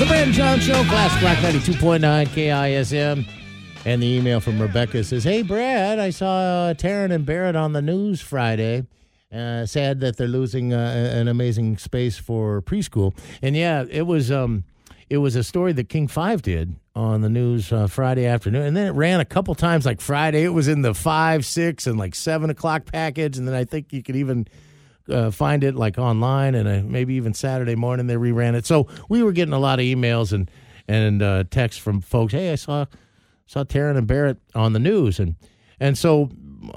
The Brad and John Show, Glass Block 92.9 KISM. And the email from Rebecca says, "Hey, Brad, I saw Taryn and Barrett on the news Friday. Sad that they're losing an amazing space for preschool." And, yeah, it was a story that King 5 did on the news Friday afternoon. And then it ran a couple times, like Friday. It was in the 5, 6, and, like, 7 o'clock package. And then I think you could even find it, like, online. And maybe even Saturday morning they reran it. So we were getting a lot of emails and texts from folks. "Hey, I saw Taryn and Barrett on the news," and so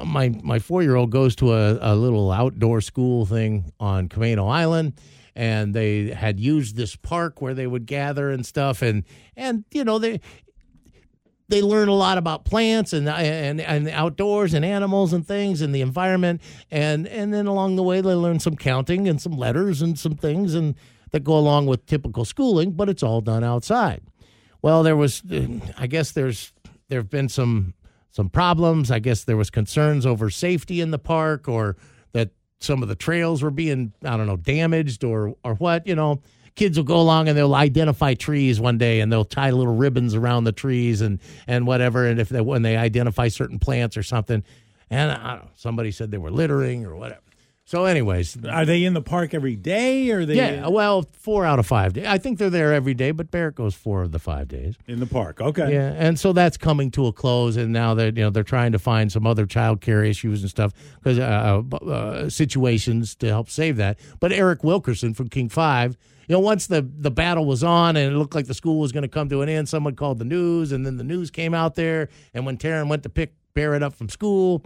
my 4-year-old goes to a little outdoor school thing on Camano Island, and they had used this park where they would gather and stuff, and you know they learn a lot about plants and outdoors and animals and things and the environment, and then along the way they learn some counting and some letters and some things and that go along with typical schooling, but it's all done outside. Well, there've been some problems. I guess there was concerns over safety in the park, or that some of the trails were being, I don't know, damaged or what, you know. Kids will go along and they'll identify trees one day, and they'll tie little ribbons around the trees and whatever. And when they identify certain plants or something, and I don't know, somebody said they were littering or whatever. So anyways. Are they in the park every day? Or are they? Yeah, well, 4 out of 5 days. I think they're there every day, but Barrett goes 4 of the 5 days. In the park, okay. Yeah, and so that's coming to a close, and now they're trying to find some other child care issues and stuff, because situations to help save that. But Eric Wilkerson from King 5, once the battle was on and it looked like the school was going to come to an end, someone called the news, and then the news came out there, and when Taryn went to pick Barrett up from school,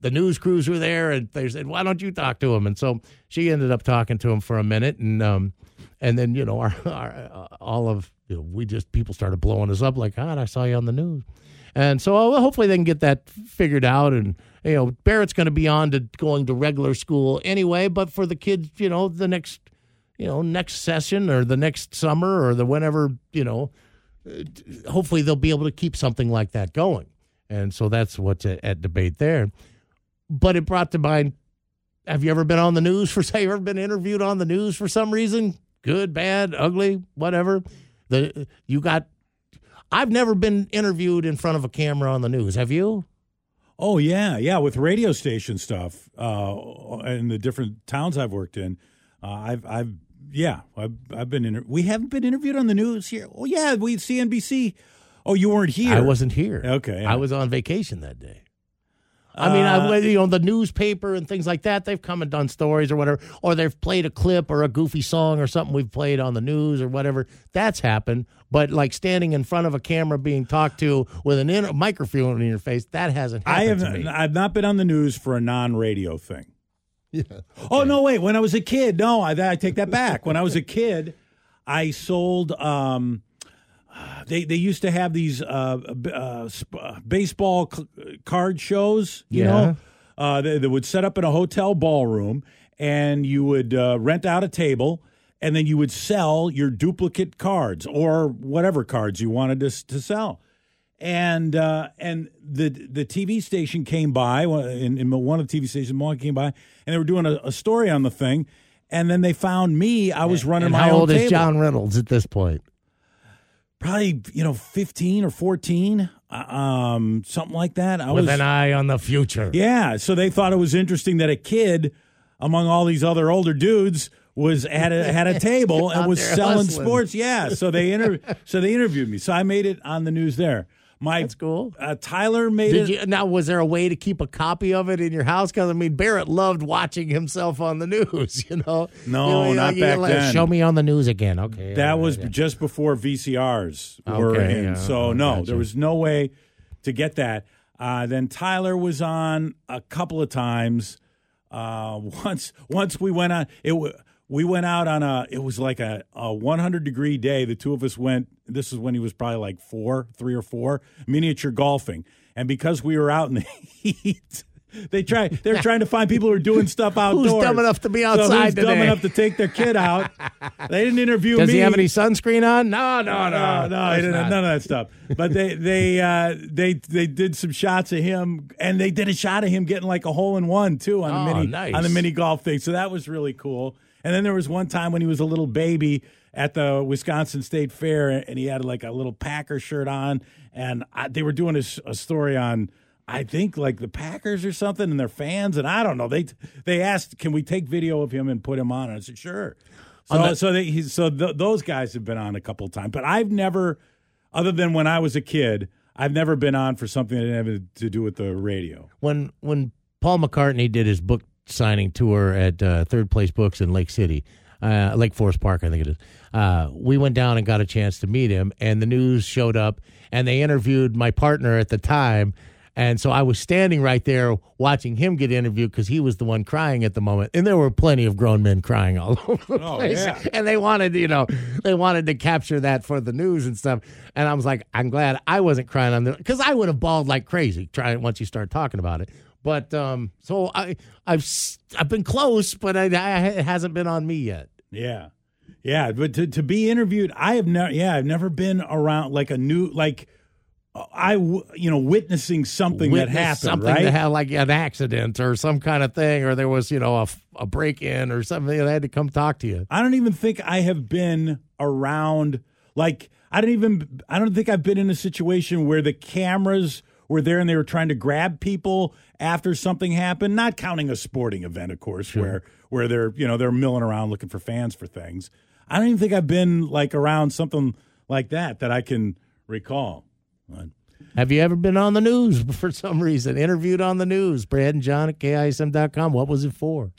the news crews were there, and they said, "Why don't you talk to him?" And so she ended up talking to him for a minute, and then people started blowing us up like, "God, I saw you on the news," and so hopefully they can get that figured out. And Barrett's going to be on to going to regular school anyway, but for the kids, the next session or the next summer or the whenever, hopefully they'll be able to keep something like that going, and so that's what's at debate there. But it brought to mind, have you ever been on the news have you ever been interviewed on the news for some reason? Good, bad, ugly, whatever. I've never been interviewed in front of a camera on the news. Have you? Oh, yeah, with radio station stuff and the different towns I've worked in. We haven't been interviewed on the news here. Oh, yeah, we CNBC. Oh, you weren't here. I wasn't here. Okay. Yeah. I was on vacation that day. I mean, the newspaper and things like that, they've come and done stories or whatever, or they've played a clip or a goofy song or something we've played on the news or whatever. That's happened. But, like, standing in front of a camera being talked to with a microphone in your face, that hasn't happened to me. I've not been on the news for a non-radio thing. Yeah. Okay. Oh, no, wait. When I was a kid. No, I take that back. When I was a kid, I sold they used to have these baseball card shows, you know. They would set up in a hotel ballroom, and you would rent out a table, and then you would sell your duplicate cards or whatever cards you wanted to sell. And the TV station came by, and one of the TV stations came by, and they were doing a story on the thing, and then they found me. I was running my own table. How old is John Reynolds at this point? Probably, 15 or 14, something like that. With an eye on the future. Yeah, so they thought it was interesting that a kid, among all these other older dudes, was had a table and was selling sports. Yeah, so they interviewed me. So I made it on the news there. That's cool. Tyler made it. Now, was there a way to keep a copy of it in your house? Because, I mean, Barrett loved watching himself on the news, No, not back then. Show me on the news again. Okay. That was just before VCRs were in. Yeah, so, gotcha. There was no way to get that. Then Tyler was on a couple of times. Once we went on, we went out on it was like a 100-degree day. The two of us went. This is when he was probably like 3 or 4, miniature golfing. And because we were out in the heat, they're trying to find people who are doing stuff outdoors. Who's dumb enough to be outside today? Dumb enough to take their kid out? They didn't interview me. Does he have any sunscreen on? No. They didn't have none of that stuff. But they did some shots of him, and they did a shot of him getting like a hole-in-one too on the mini golf thing. So that was really cool. And then there was one time when he was a little baby at the Wisconsin State Fair, and he had like a little Packer shirt on, and they were doing a story on, I think, like the Packers or something and their fans, and I don't know. They asked, can we take video of him and put him on? And I said, sure. So those guys have been on a couple of times, but I've never, other than when I was a kid, I've never been on for something that had to do with the radio. When Paul McCartney did his book signing tour at Third Place Books in Lake City, Lake Forest Park, I think it is. We went down and got a chance to meet him, and the news showed up, and they interviewed my partner at the time. And so I was standing right there watching him get interviewed because he was the one crying at the moment. And there were plenty of grown men crying all over the place. Yeah. And they wanted to capture that for the news and stuff. And I was like, I'm glad I wasn't crying on the, because I would have bawled like crazy once you start talking about it. But so I've been close, but it hasn't been on me yet. Yeah. Yeah. But to be interviewed, I've never been around like a new, like, witnessing something that happened, something right? That had like an accident or some kind of thing, or there was, a break-in or something. They had to come talk to you. I don't even think I have been around, like, I don't think I've been in a situation where the cameras were there and they were trying to grab people after something happened, not counting a sporting event, of course, sure. where they're milling around looking for fans for things. I don't even think I've been, like, around something like that I can recall. Have you ever been on the news for some reason? Interviewed on the news, Brad and John at KISM.com. What was it for?